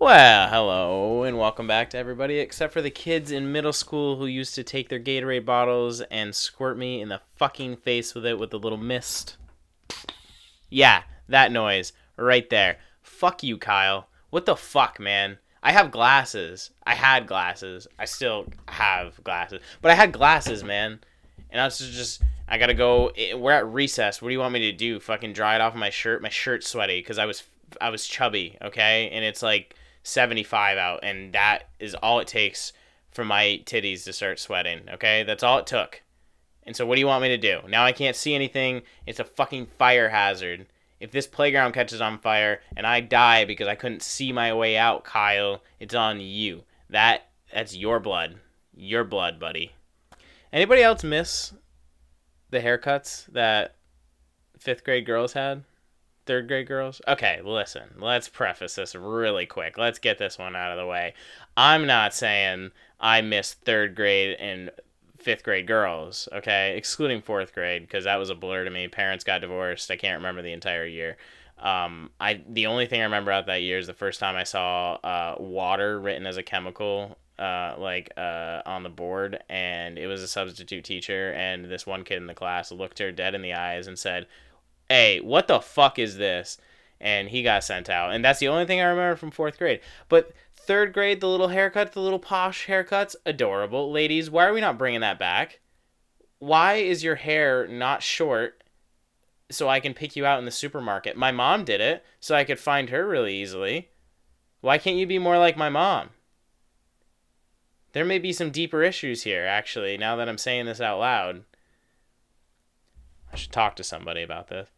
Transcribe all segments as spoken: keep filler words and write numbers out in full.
Well, hello, and welcome back to everybody, except for the kids in middle school who used to take their Gatorade bottles and squirt me in the fucking face with it with the little mist. Yeah, that noise, right there. Fuck you, Kyle. What the fuck, man? I have glasses. I had glasses. I still have glasses. But I had glasses, man. And I was just, I gotta go, we're at recess. What do you want me to do? Fucking dry it off my shirt? My shirt's sweaty, because I was, I was chubby, okay? And it's like seventy-five out, and that is all it takes for my titties to start sweating, okay? That's all it took. And so what do you want me to do? Now I can't see anything. It's a fucking fire hazard. If this playground catches on fire and I die because I couldn't see my way out, Kyle, it's on you. That that's your blood. Your blood, buddy. Anybody else miss the haircuts that fifth grade girls had? Third grade girls? Okay, listen, let's preface this really quick. Let's get this one out of the way. I'm not saying I miss third grade and fifth grade girls, okay, excluding fourth grade, because that was a blur to me. Parents got divorced. I can't remember the entire year. Um, I the only thing I remember about that year is the first time I saw uh, water written as a chemical uh, like uh, on the board, and it was a substitute teacher, and this one kid in the class looked her dead in the eyes and said, "Hey, what the fuck is this?" And he got sent out. And that's the only thing I remember from fourth grade. But third grade, the little haircut, the little posh haircuts, adorable. Ladies, why are we not bringing that back? Why is your hair not short so I can pick you out in the supermarket? My mom did it, so I could find her really easily. Why can't you be more like my mom? There may be some deeper issues here, actually, now that I'm saying this out loud. I should talk to somebody about this.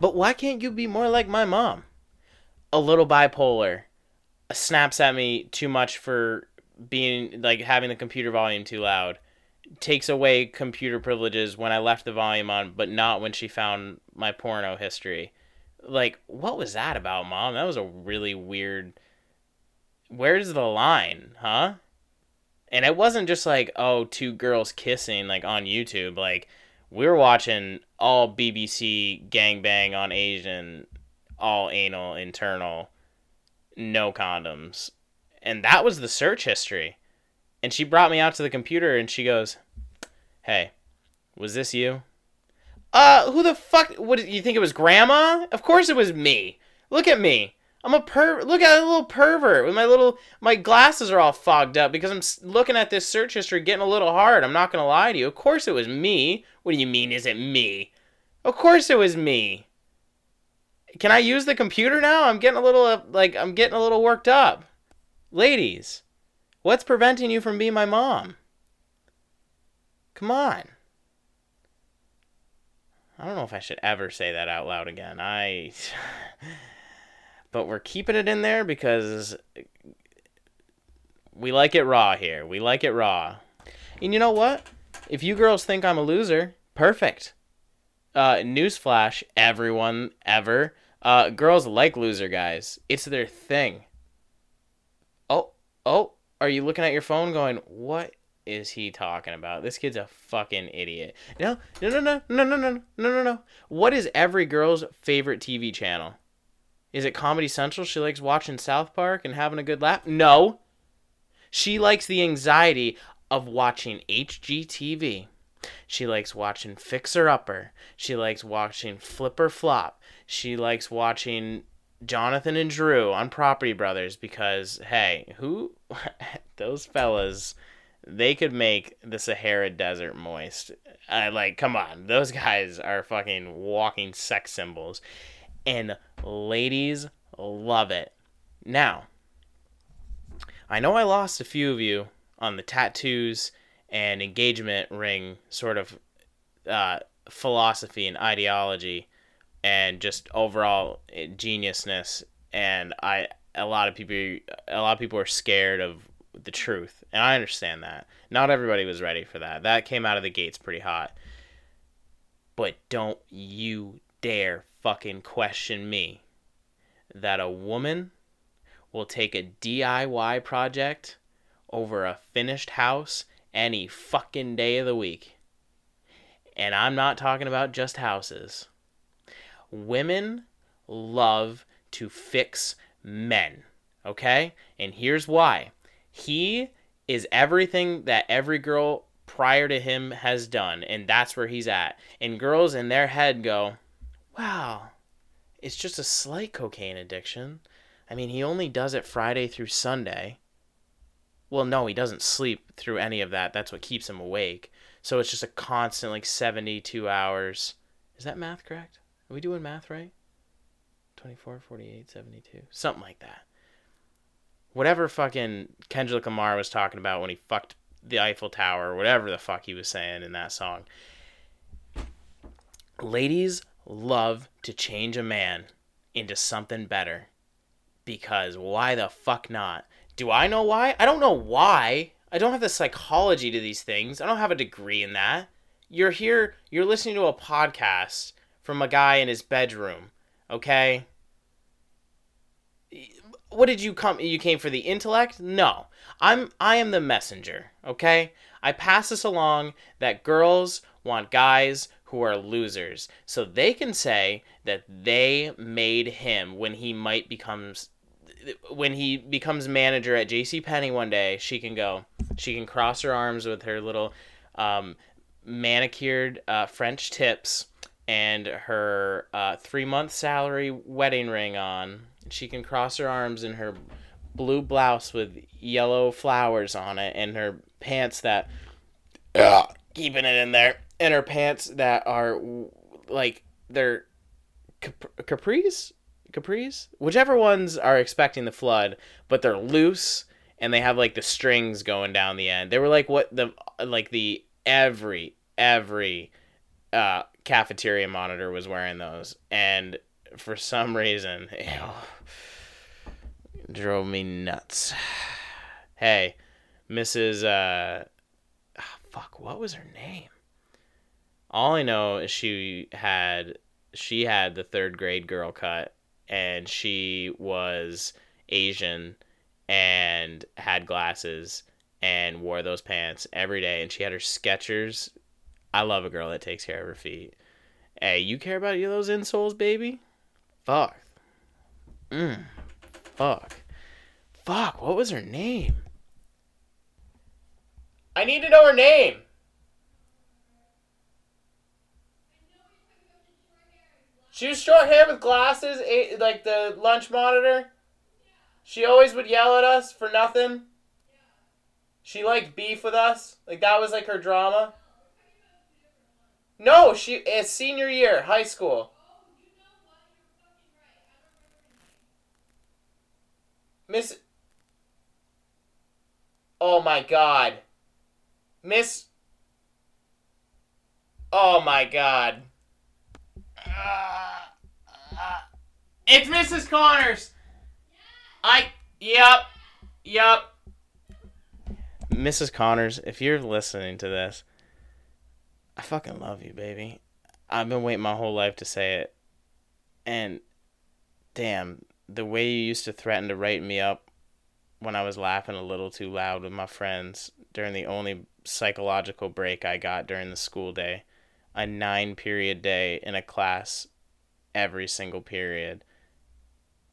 But why can't you be more like my mom? A little bipolar. Snaps at me too much for being, like, having the computer volume too loud. Takes away computer privileges when I left the volume on, but not when she found my porno history. Like, what was that about, Mom? That was a really weird... Where's the line, huh? And it wasn't just like, oh, two girls kissing, like, on YouTube. Like, we were watching all B B C gangbang on Asian, all anal, internal, no condoms. And that was the search history. And she brought me out to the computer and she goes, "Hey, was this you?" Uh, who the fuck? What, you think it was grandma? Of course it was me. Look at me. I'm a pervert. Look at a little pervert with my little, my glasses are all fogged up because I'm looking at this search history getting a little hard. I'm not going to lie to you. Of course it was me. What do you mean? Is it me? Of course it was me. Can I use the computer now? I'm getting a little, like, I'm getting a little worked up. Ladies, what's preventing you from being my mom? Come on. I don't know if I should ever say that out loud again. I, but we're keeping it in there because we like it raw here. We like it raw. And you know what? If you girls think I'm a loser, perfect. Uh, newsflash, everyone ever. Uh, girls like loser guys. It's their thing. Oh, oh, are you looking at your phone going, what is he talking about? This kid's a fucking idiot. No, no, no, no, no, no, no, no, no, no. What is every girl's favorite T V channel? Is it Comedy Central? She likes watching South Park and having a good laugh? No. She likes the anxiety of watching H G T V. She likes watching Fixer Upper. She likes watching Flipper Flop. She likes watching Jonathan and Drew on Property Brothers because, hey, who... those fellas, they could make the Sahara Desert moist. I, like, come on. Those guys are fucking walking sex symbols. And ladies love it. Now, I know I lost a few of you on the tattoos and engagement ring sort of uh, philosophy and ideology and just overall geniusness. And I, a lot of people, a lot of people are scared of the truth. And I understand that. Not everybody was ready for that. That came out of the gates pretty hot. But don't you dare fucking question me that a woman will take a D I Y project over a finished house any fucking day of the week. And I'm not talking about just houses. Women love to fix men. okay? And here's why. He is everything that every girl prior to him has done, and that's where he's at. And girls in their head go, wow, it's just a slight cocaine addiction. I mean, he only does it Friday through Sunday. Well, no, he doesn't sleep through any of that. That's what keeps him awake. So it's just a constant, like, seventy-two hours. Is that math correct? Are we doing math right? twenty-four, forty-eight, seventy-two. Something like that. Whatever fucking Kendrick Lamar was talking about when he fucked the Eiffel Tower, or whatever the fuck he was saying in that song. Ladies love to change a man into something better. Because why the fuck not? Do I know why? I don't know why. I don't have the psychology to these things. I don't have a degree in that. You're here, you're listening to a podcast from a guy in his bedroom, okay? What did you come, you came for the intellect? No. I'm, I am the messenger, okay? I pass this along that girls want guys who are losers, so they can say that they made him when he might becomes... when he becomes manager at JCPenney one day, she can go, she can cross her arms with her little um, manicured uh, French tips and her uh, three-month salary wedding ring on. She can cross her arms in her blue blouse with yellow flowers on it and her pants that, uh, keeping it in there, and her pants that are like, they're cap- capris? Capris, whichever ones are expecting the flood, but they're loose and they have like the strings going down the end. They were like what the like the every every uh cafeteria monitor was wearing those, and for some reason, ew, drove me nuts. Hey, Missus uh oh, fuck, what was her name? All I know is she had she had the third grade girl cut. And she was Asian and had glasses and wore those pants every day. And she had her Skechers. I love a girl that takes care of her feet. Hey, you care about any of those insoles, baby? Fuck. Mm. Fuck. Fuck, what was her name? I need to know her name. She was short hair with glasses, like the lunch monitor. Yeah. She always would yell at us for nothing. Yeah. She liked beef with us. Like, that was, like, her drama. No, she is senior year, high school. Oh, you know what? You're fucking right. I don't remember her name. Miss... Oh, my God. Miss... Oh, my God. Uh, uh, it's Missus Connors. I, yep, yep. Missus Connors, if you're listening to this, I fucking love you, baby. I've been waiting my whole life to say it. And damn, the way you used to threaten to write me up when I was laughing a little too loud with my friends during the only psychological break I got during the school day. A nine-period day in a class every single period,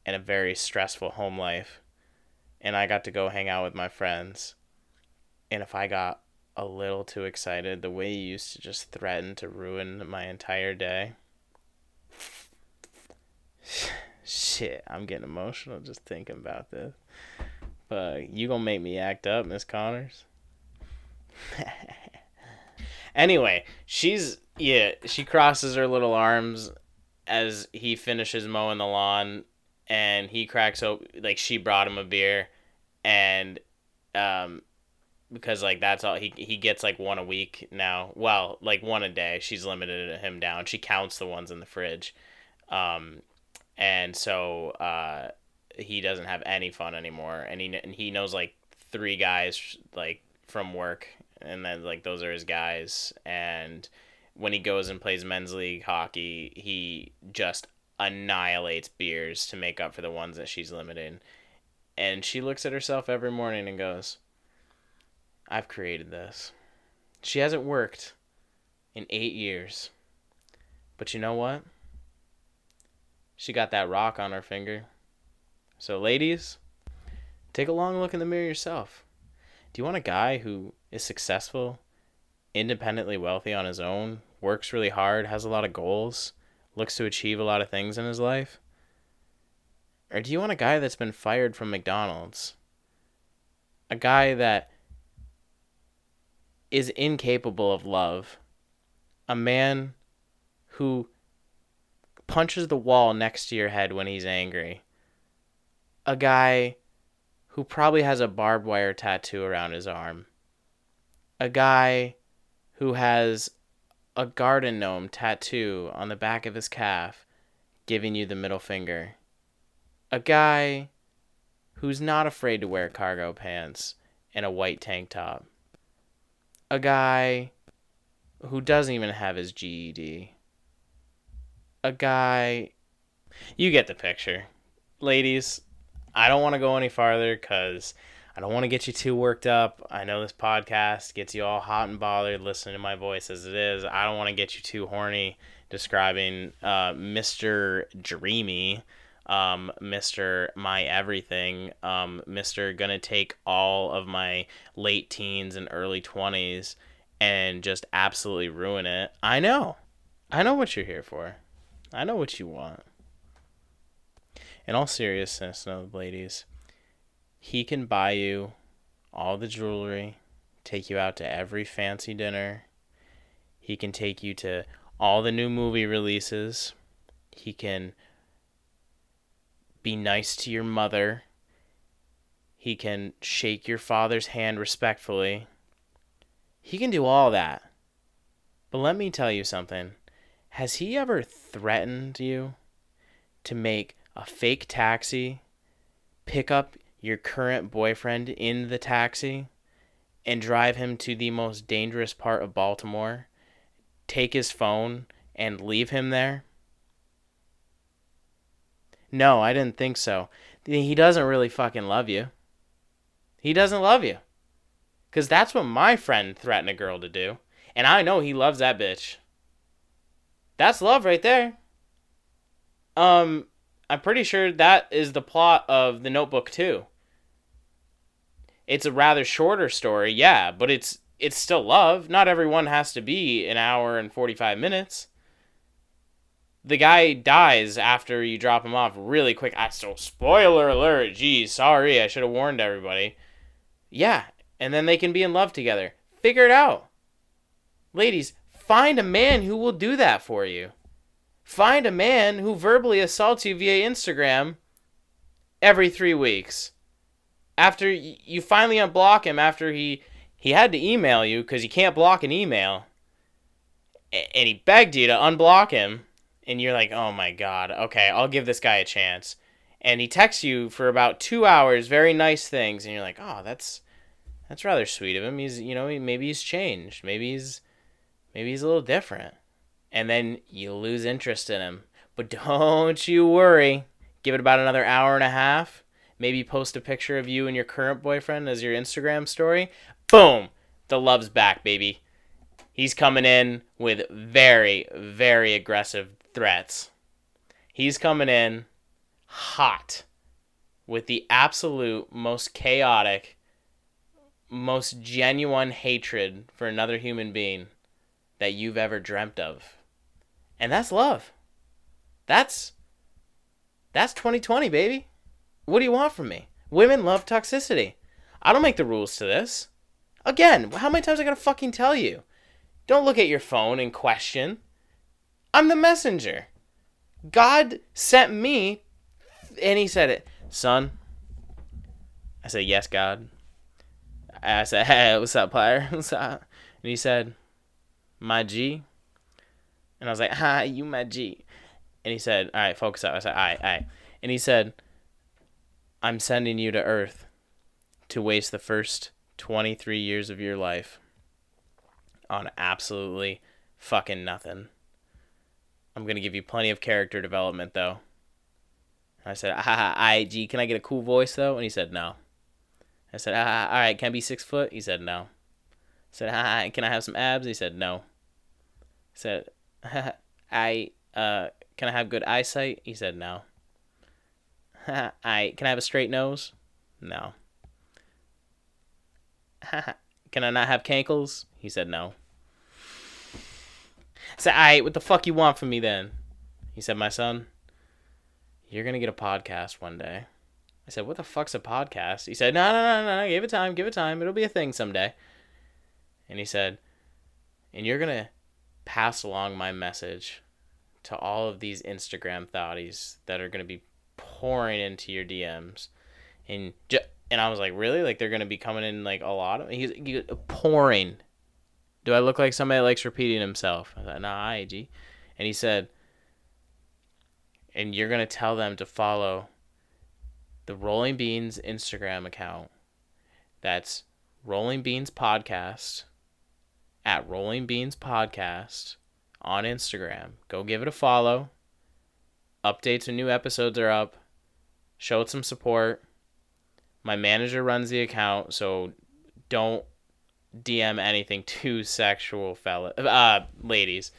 and a very stressful home life, and I got to go hang out with my friends, and if I got a little too excited, the way you used to just threaten to ruin my entire day, shit, I'm getting emotional just thinking about this, but you gonna make me act up, Miss Connors? Anyway, she's, yeah, she crosses her little arms as he finishes mowing the lawn, and he cracks open, like, she brought him a beer, and, um, because, like, that's all, he he gets, like, one a week now, well, like, one a day, she's limited him down, she counts the ones in the fridge, um, and so, uh, he doesn't have any fun anymore, and he, and he knows, like, three guys, like, from work. And then, like, those are his guys. And when he goes and plays men's league hockey, he just annihilates beers to make up for the ones that she's limiting. And she looks at herself every morning and goes, I've created this. She hasn't worked in eight years. But you know what? She got that rock on her finger. So, ladies, Take a long look in the mirror yourself. Do you want a guy who is successful, independently wealthy on his own, works really hard, has a lot of goals, looks to achieve a lot of things in his life? Or do you want a guy that's been fired from McDonald's? A guy that is incapable of love. A man who punches the wall next to your head when he's angry. A guy who probably has a barbed wire tattoo around his arm. A guy who has a garden gnome tattoo on the back of his calf, giving you the middle finger. A guy who's not afraid to wear cargo pants and a white tank top. A guy who doesn't even have his G E D. A guy... You get the picture. Ladies, I don't want to go any farther because I don't want to get you too worked up. I know this podcast gets you all hot and bothered listening to my voice as it is. I don't want to get you too horny describing uh, Mister Dreamy, um, Mister My Everything, um, Mister Gonna Take All of My Late Teens and Early twenties and just absolutely ruin it. I know. I know what you're here for. I know what you want. In all seriousness, no, ladies, he can buy you all the jewelry, take you out to every fancy dinner. He can take you to all the new movie releases. He can be nice to your mother. He can shake your father's hand respectfully. He can do all that. But let me tell you something. Has he ever threatened you to make a fake taxi, pick up your current boyfriend in the taxi, and drive him to the most dangerous part of Baltimore, take his phone, and leave him there? No, I didn't think so. He doesn't really fucking love you. He doesn't love you. Because that's what my friend threatened a girl to do. And I know he loves that bitch. That's love right there. Um, I'm pretty sure that is the plot of The Notebook too. It's a rather shorter story, yeah, but it's it's still love. Not everyone has to be an hour and forty-five minutes. The guy dies after you drop him off really quick. I so spoiler alert. Geez, sorry. I should have warned everybody. Yeah, and then they can be in love together. Figure it out. Ladies, find a man who will do that for you. Find a man who verbally assaults you via Instagram every three weeks. After you finally unblock him, after he, he had to email you because you can't block an email. And he begged you to unblock him. And you're like, oh my God, okay, I'll give this guy a chance. And he texts you for about two hours, very nice things. And you're like, oh, that's that's rather sweet of him. He's, you know, maybe he's changed. Maybe he's, maybe he's a little different. And then you lose interest in him. But don't you worry. Give it about another hour and a half. Maybe post a picture of you and your current boyfriend as your Instagram story. Boom! The love's back, baby. He's coming in with very, very aggressive threats. He's coming in hot with the absolute most chaotic, most genuine hatred for another human being that you've ever dreamt of. And that's love. That's that's twenty twenty, baby. What do you want from me? Women love toxicity. I don't make the rules to this. Again, how many times I gotta fucking tell you? Don't look at your phone and question. I'm the messenger. God sent me, and he said it. Son, I said, yes, God. I said, hey, what's up, player? What's up? And he said, my G. And I was like, hi, you my G. And he said, all right, focus up. I said, all right, all right. And he said, I'm sending you to Earth to waste the first twenty-three years of your life on absolutely fucking nothing. I'm going to give you plenty of character development, though. I said, ah, I, G, can I get a cool voice, though? And he said, no. I said, ah, all right, can I be six foot? He said, no. I said, ah, can I have some abs? He said, no. I said, ah, I, uh, can I have good eyesight? He said, no. Ah, I, can I have a straight nose? No. Can I not have cankles? He said no. I said, all right, what the fuck you want from me then? He said, my son, you're going to get a podcast one day. I said, what the fuck's a podcast? He said, no, no, no, no, give it time, give it time. It'll be a thing someday. And he said, and you're going to pass along my message to all of these Instagram thotties that are going to be pouring into your D Ms. And ju- and I was like, really? Like, they're going to be coming in, like, a lot of... He's, he's pouring. Do I look like somebody that likes repeating himself? I thought, nah, I G. And he said, and you're going to tell them to follow the Rolling Beans Instagram account. That's Rolling Beans Podcast, at Rolling Beans Podcast on Instagram. Go give it a follow. Updates and new episodes are up. Show it some support. My manager runs the account, so don't D M anything too sexual, fella, uh, ladies.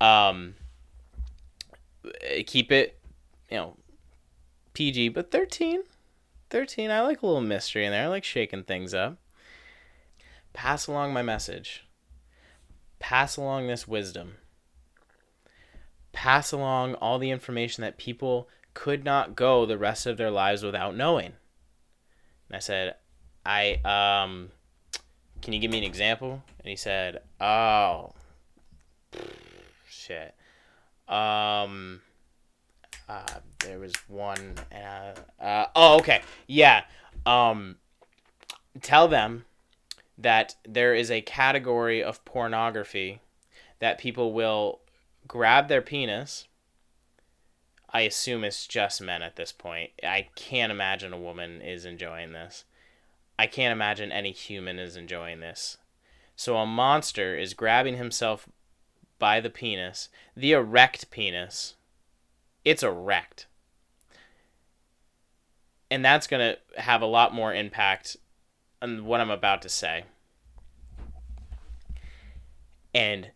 Um, keep it, you know, P G, but thirteen, thirteen. I like a little mystery in there. I like shaking things up. Pass along my message. Pass along this wisdom. Pass along all the information that people could not go the rest of their lives without knowing. And I said, I, um, can you give me an example? And he said, oh, shit. Um, uh, there was one, uh, uh, oh, okay. Yeah. Um, tell them that there is a category of pornography that people will grab their penis. I assume it's just men at this point. I can't imagine a woman is enjoying this. I can't imagine any human is enjoying this. So a monster is grabbing himself by the penis, the erect penis. It's erect. And that's going to have a lot more impact on what I'm about to say. And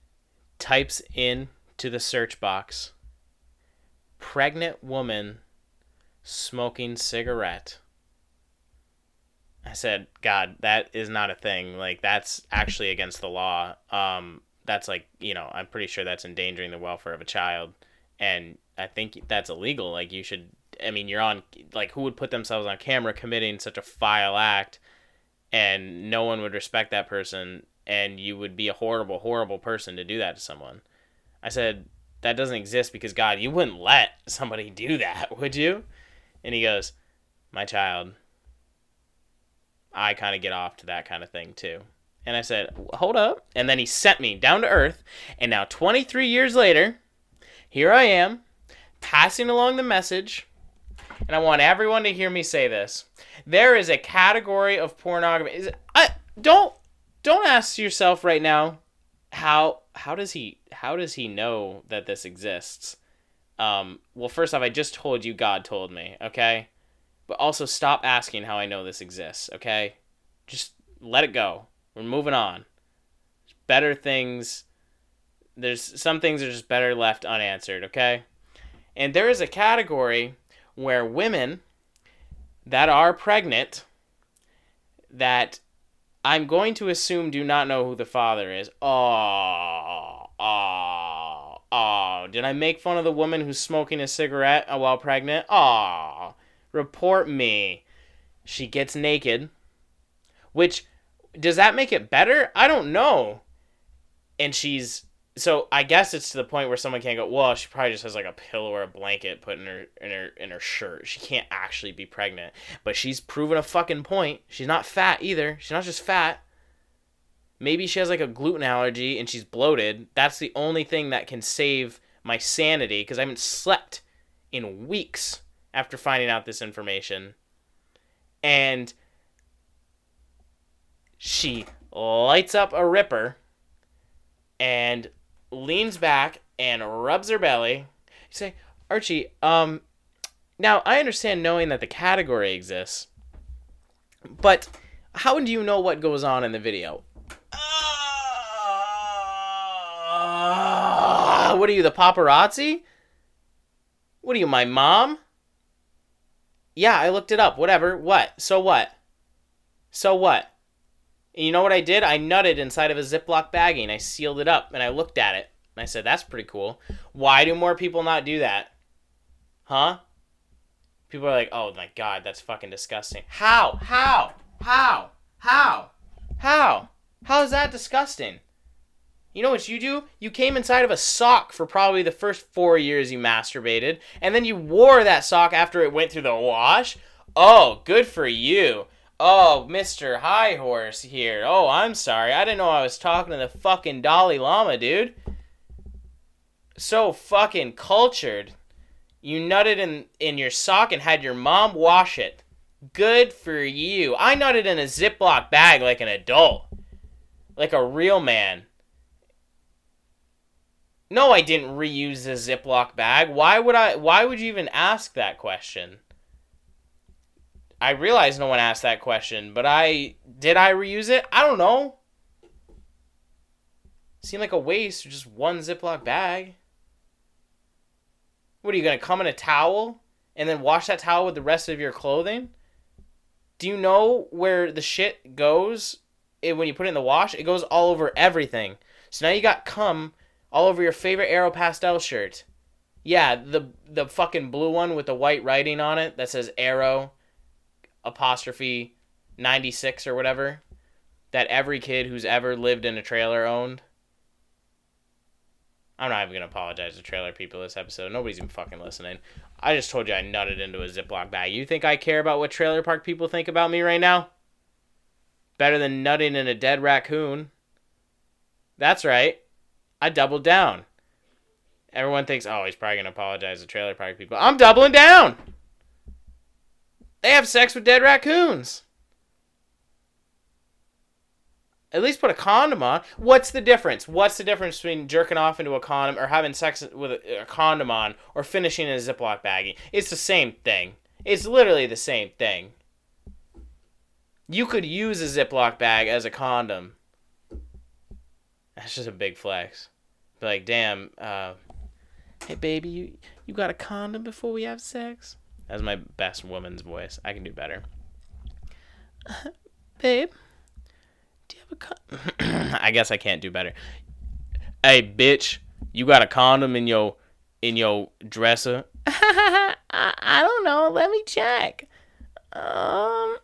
types in to the search box, pregnant woman smoking cigarette. I said, God, that is not a thing. Like, that's actually against the law. Um, that's like, you know, I'm pretty sure that's endangering the welfare of a child. And I think that's illegal. Like, you should, I mean, you're on, like, who would put themselves on camera committing such a vile act, and no one would respect that person, and you would be a horrible, horrible person to do that to someone. I said, that doesn't exist because, God, you wouldn't let somebody do that, would you? And he goes, my child, I kind of get off to that kind of thing too. And I said, hold up. And then he sent me down to earth. And now twenty-three years later, here I am passing along the message. And I want everyone to hear me say this. There is a category of pornography. I, don't, don't ask yourself right now, how, how does he, how does he know that this exists? Um, well, first off, I just told you God told me, okay? But also stop asking how I know this exists, okay? Just let it go. We're moving on. There's better things. There's some things that are just better left unanswered, okay? And there is a category where women that are pregnant that I'm going to assume do not know who the father is. Oh, oh, oh. Did I make fun of the woman who's smoking a cigarette while pregnant? Oh. Report me. She gets naked. Which, does that make it better? I don't know. And she's, so I guess it's to the point where someone can't go, well, she probably just has like a pillow or a blanket put in her in her in her shirt. She can't actually be pregnant. But she's proven a fucking point. She's not fat either. She's not just fat. Maybe she has like a gluten allergy and she's bloated. That's the only thing that can save my sanity, because I haven't slept in weeks after finding out this information. And she lights up a ripper and leans back and rubs her belly. You say, Archie, um, now I understand knowing that the category exists, but how do you know what goes on in the video? Uh, what are you, the paparazzi? What are you, my mom? Yeah, I looked it up. Whatever. What? So what? So what? And you know what I did? I nutted inside of a Ziploc baggie, and I sealed it up, and I looked at it, and I said, that's pretty cool. Why do more people not do that? Huh? People are like, oh, my God, that's fucking disgusting. How? How? How? How? How? How is that disgusting? You know what you do? You came inside of a sock for probably the first four years you masturbated, and then you wore that sock after it went through the wash. Oh, good for you. Oh, Mister High Horse here. Oh, I'm sorry. I didn't know I was talking to the fucking Dalai Lama, dude. So fucking cultured. You nutted in, in your sock and had your mom wash it. Good for you. I nutted in a Ziploc bag like an adult. Like a real man. No, I didn't reuse the Ziploc bag. Why would I? Why would you even ask that question? I realize no one asked that question, but I did I reuse it? I don't know. Seemed like a waste, just one Ziploc bag. What, are you going to come in a towel and then wash that towel with the rest of your clothing? Do you know where the shit goes it, when you put it in the wash? It goes all over everything. So now you got cum all over your favorite Aeropostale shirt. Yeah, the the fucking blue one with the white writing on it that says Aero apostrophe ninety-six or whatever that every kid who's ever lived in a trailer owned. I'm not even going to apologize to trailer people this episode. Nobody's even fucking listening. I just told you I nutted into a Ziploc bag. You think I care about what trailer park people think about me right now? Better than nutting in a dead raccoon. That's right. I doubled down. Everyone thinks, oh, he's probably going to apologize to trailer park people. I'm doubling down. They have sex with dead raccoons. At least put a condom on. What's the difference? What's the difference between jerking off into a condom or having sex with a, a condom on or finishing in a Ziploc baggie? It's the same thing. It's literally the same thing. You could use a Ziploc bag as a condom. That's just a big flex. But like, damn, uh, hey, baby, you, you got a condom before we have sex? That's my best woman's voice. I can do better. Uh, babe, do you have a condom? I guess I can't do better. Hey, bitch, you got a condom in your in your dresser? I, I don't know. Let me check. Um,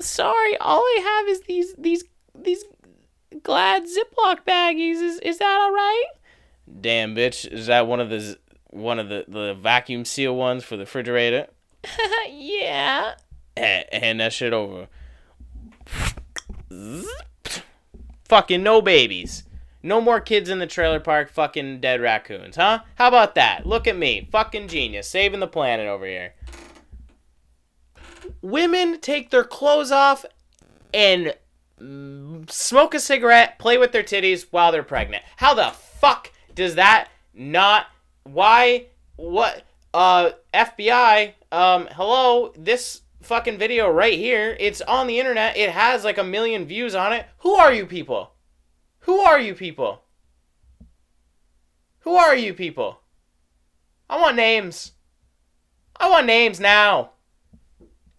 sorry, all I have is these these these Glad Ziploc baggies. Is is that all right? Damn, bitch, is that one of the one of the, the vacuum seal ones for the refrigerator? Yeah. Hand, hand that shit over. Fucking no babies. No more kids in the trailer park, fucking dead raccoons, huh? How about that? Look at me. Fucking genius. Saving the planet over here. Women take their clothes off and smoke a cigarette, play with their titties while they're pregnant. How the fuck does that not... Why? What? Uh, F B I, um, hello, this fucking video right here, it's on the internet, it has like a million views on it. Who are you people? Who are you people? Who are you people? I want names. I want names now.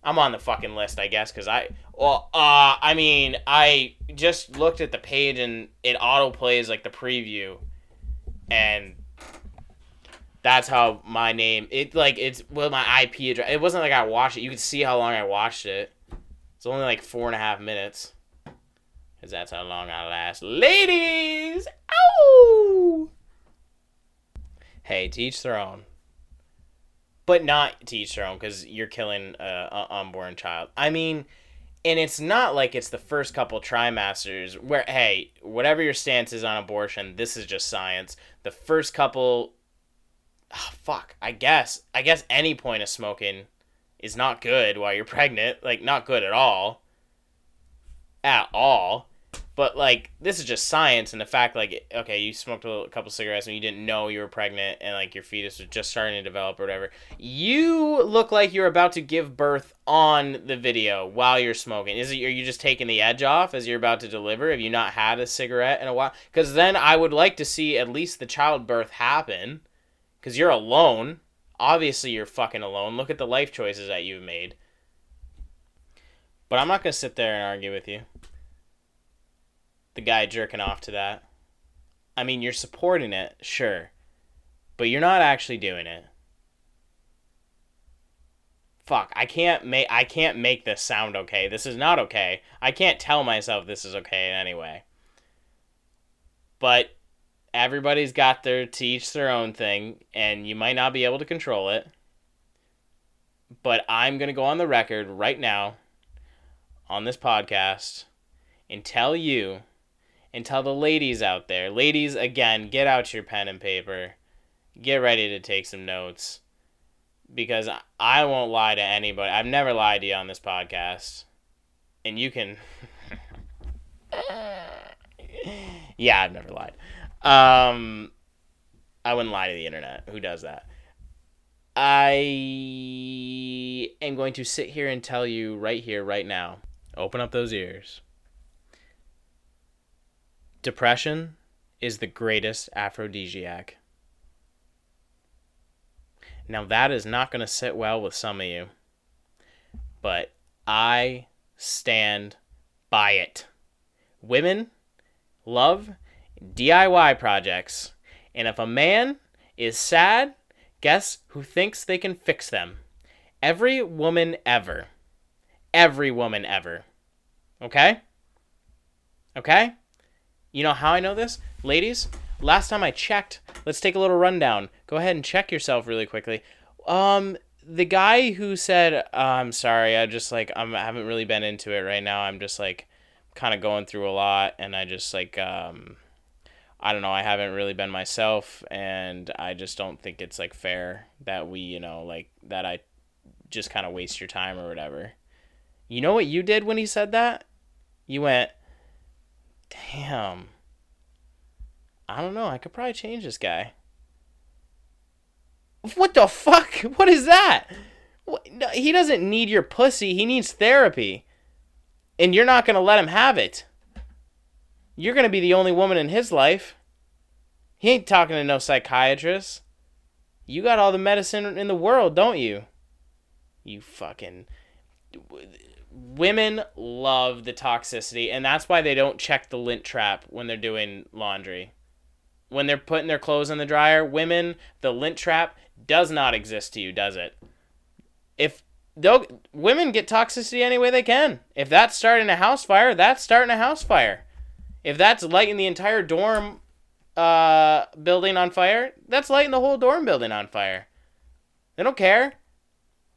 I'm on the fucking list, I guess, because I... Well, uh, I mean, I just looked at the page and it autoplays like the preview, and that's how my name, it like, it's, well, my I P address, it wasn't like I watched it, you could see how long I watched it, it's only like four and a half minutes, because that's how long I last. Ladies! Ow! Hey, to each their own. But not to each their own, because you're killing uh, an unborn child. I mean... And it's not like it's the first couple trimesters where, hey, whatever your stance is on abortion, this is just science. The first couple, oh, fuck, I guess, I guess any point of smoking is not good while you're pregnant. Like, not good at all. At all. But, like, this is just science and the fact, like, okay, you smoked a, little, a couple cigarettes and you didn't know you were pregnant and, like, your fetus was just starting to develop or whatever. You look like you're about to give birth on the video while you're smoking. Is it, are you just taking the edge off as you're about to deliver? Have you not had a cigarette in a while? Because then I would like to see at least the childbirth happen because you're alone. Obviously, you're fucking alone. Look at the life choices that you've made. But I'm not going to sit there and argue with you. the guy jerking off to that. I mean, you're supporting it, sure, but you're not actually doing it. Fuck, I can't make I can't make this sound okay. This is not okay. I can't tell myself this is okay in any way. But everybody's got their to each their own thing, and you might not be able to control it. But I'm going to go on the record right now on this podcast and tell you and tell the ladies out there. Ladies, again, get out your pen and paper. Get ready to take some notes. Because I won't lie to anybody. I've never lied to you on this podcast. And you can... yeah, I've never lied. Um, I wouldn't lie to the internet. Who does that? I am going to sit here and tell you right here, right now. Open up those ears. Depression is the greatest aphrodisiac. Now, that is not going to sit well with some of you, but I stand by it. Women love D I Y projects, and if a man is sad, guess who thinks they can fix them? Every woman ever. Every woman ever. Okay? Okay? You know how I know this? Ladies, last time I checked, let's take a little rundown. Go ahead and check yourself really quickly. Um, the guy who said, oh, I'm sorry, I just like, I'm, I haven't really been into it right now. I'm just like kind of going through a lot, and I just like, um, I don't know, I haven't really been myself, and I just don't think it's like fair that we, you know, like that I just kind of waste your time or whatever. You know what you did when he said that? You went, damn, I don't know, I could probably change this guy. What the fuck? What is that? What? No, he doesn't need your pussy. He needs therapy. And you're not going to let him have it. You're going to be the only woman in his life. He ain't talking to no psychiatrist. You got all the medicine in the world, don't you? You fucking... Women love the toxicity, and that's why they don't check the lint trap when they're doing laundry. When they're putting their clothes in the dryer, women, the lint trap does not exist to you, does it? If they'll, women get toxicity any way they can. If that's starting a house fire, that's starting a house fire. If that's lighting the entire dorm uh, building on fire, that's lighting the whole dorm building on fire. They don't care.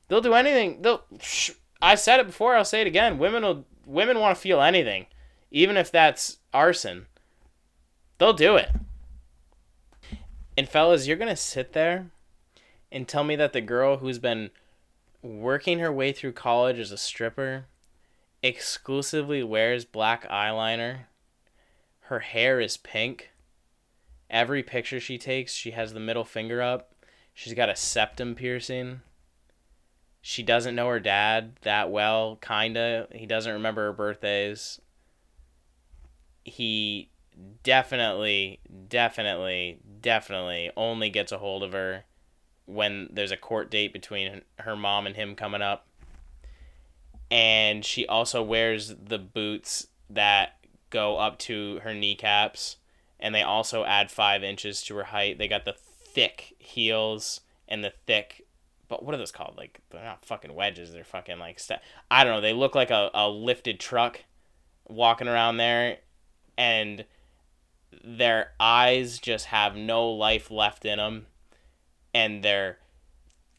They'll do anything. They'll. I said it before. I'll say it again. Women will. Women want to feel anything, even if that's arson. They'll do it. And fellas, you're going to sit there and tell me that the girl who's been working her way through college as a stripper exclusively wears black eyeliner, her hair is pink, every picture she takes, she has the middle finger up, she's got a septum piercing, she doesn't know her dad that well, kinda, he doesn't remember her birthdays, he... definitely, definitely, definitely only gets a hold of her when there's a court date between her mom and him coming up. And she also wears the boots that go up to her kneecaps, and they also add five inches to her height. They got the thick heels and the thick, but what are those called? Like, they're not fucking wedges. They're fucking like, st- I don't know. They look like a, a lifted truck walking around there, and their eyes just have no life left in them, and they're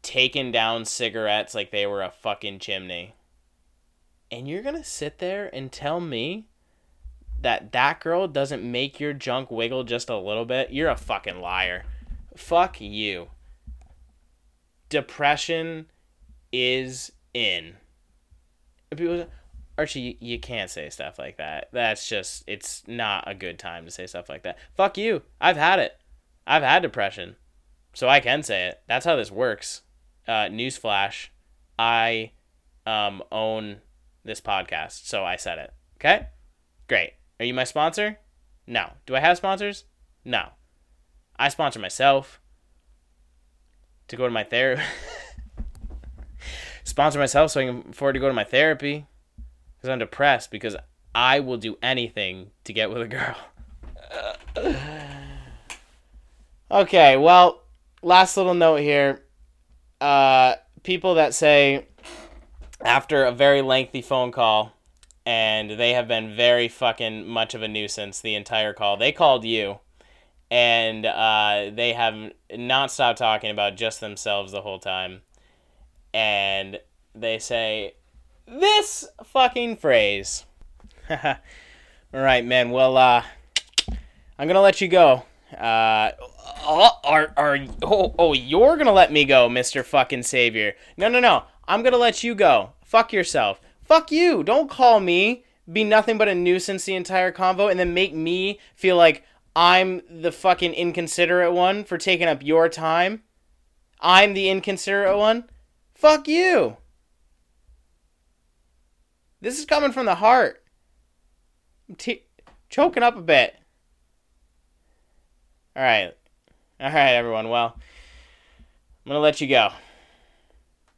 taking down cigarettes like they were a fucking chimney. And you're gonna sit there and tell me that that girl doesn't make your junk wiggle just a little bit? You're a fucking liar. Fuck you. Depression is in. People say, Archie, you can't say stuff like that. That's just, it's not a good time to say stuff like that. Fuck you. I've had it. I've had depression. So I can say it. That's how this works. Uh, newsflash. I um, own this podcast. So I said it. Okay? Great. Are you my sponsor? No. Do I have sponsors? No. I sponsor myself to go to my therapy. Sponsor myself so I can afford to go to my therapy. I'm depressed because I will do anything to get with a girl. Okay, well, last little note here. Uh, people that say after a very lengthy phone call, and they have been very fucking much of a nuisance the entire call, they called you, and uh, they have not stopped talking about just themselves the whole time. And they say this fucking phrase. All right, man. Well, uh, I'm gonna let you go. Uh, are are oh, oh you're gonna let me go, Mister Fucking Savior? No, no, no. I'm gonna let you go. Fuck yourself. Fuck you. Don't call me. Be nothing but a nuisance the entire convo, and then make me feel like I'm the fucking inconsiderate one for taking up your time. I'm the inconsiderate one. Fuck you. This is coming from the heart. I'm te- choking up a bit. All right. All right, everyone. Well, I'm going to let you go.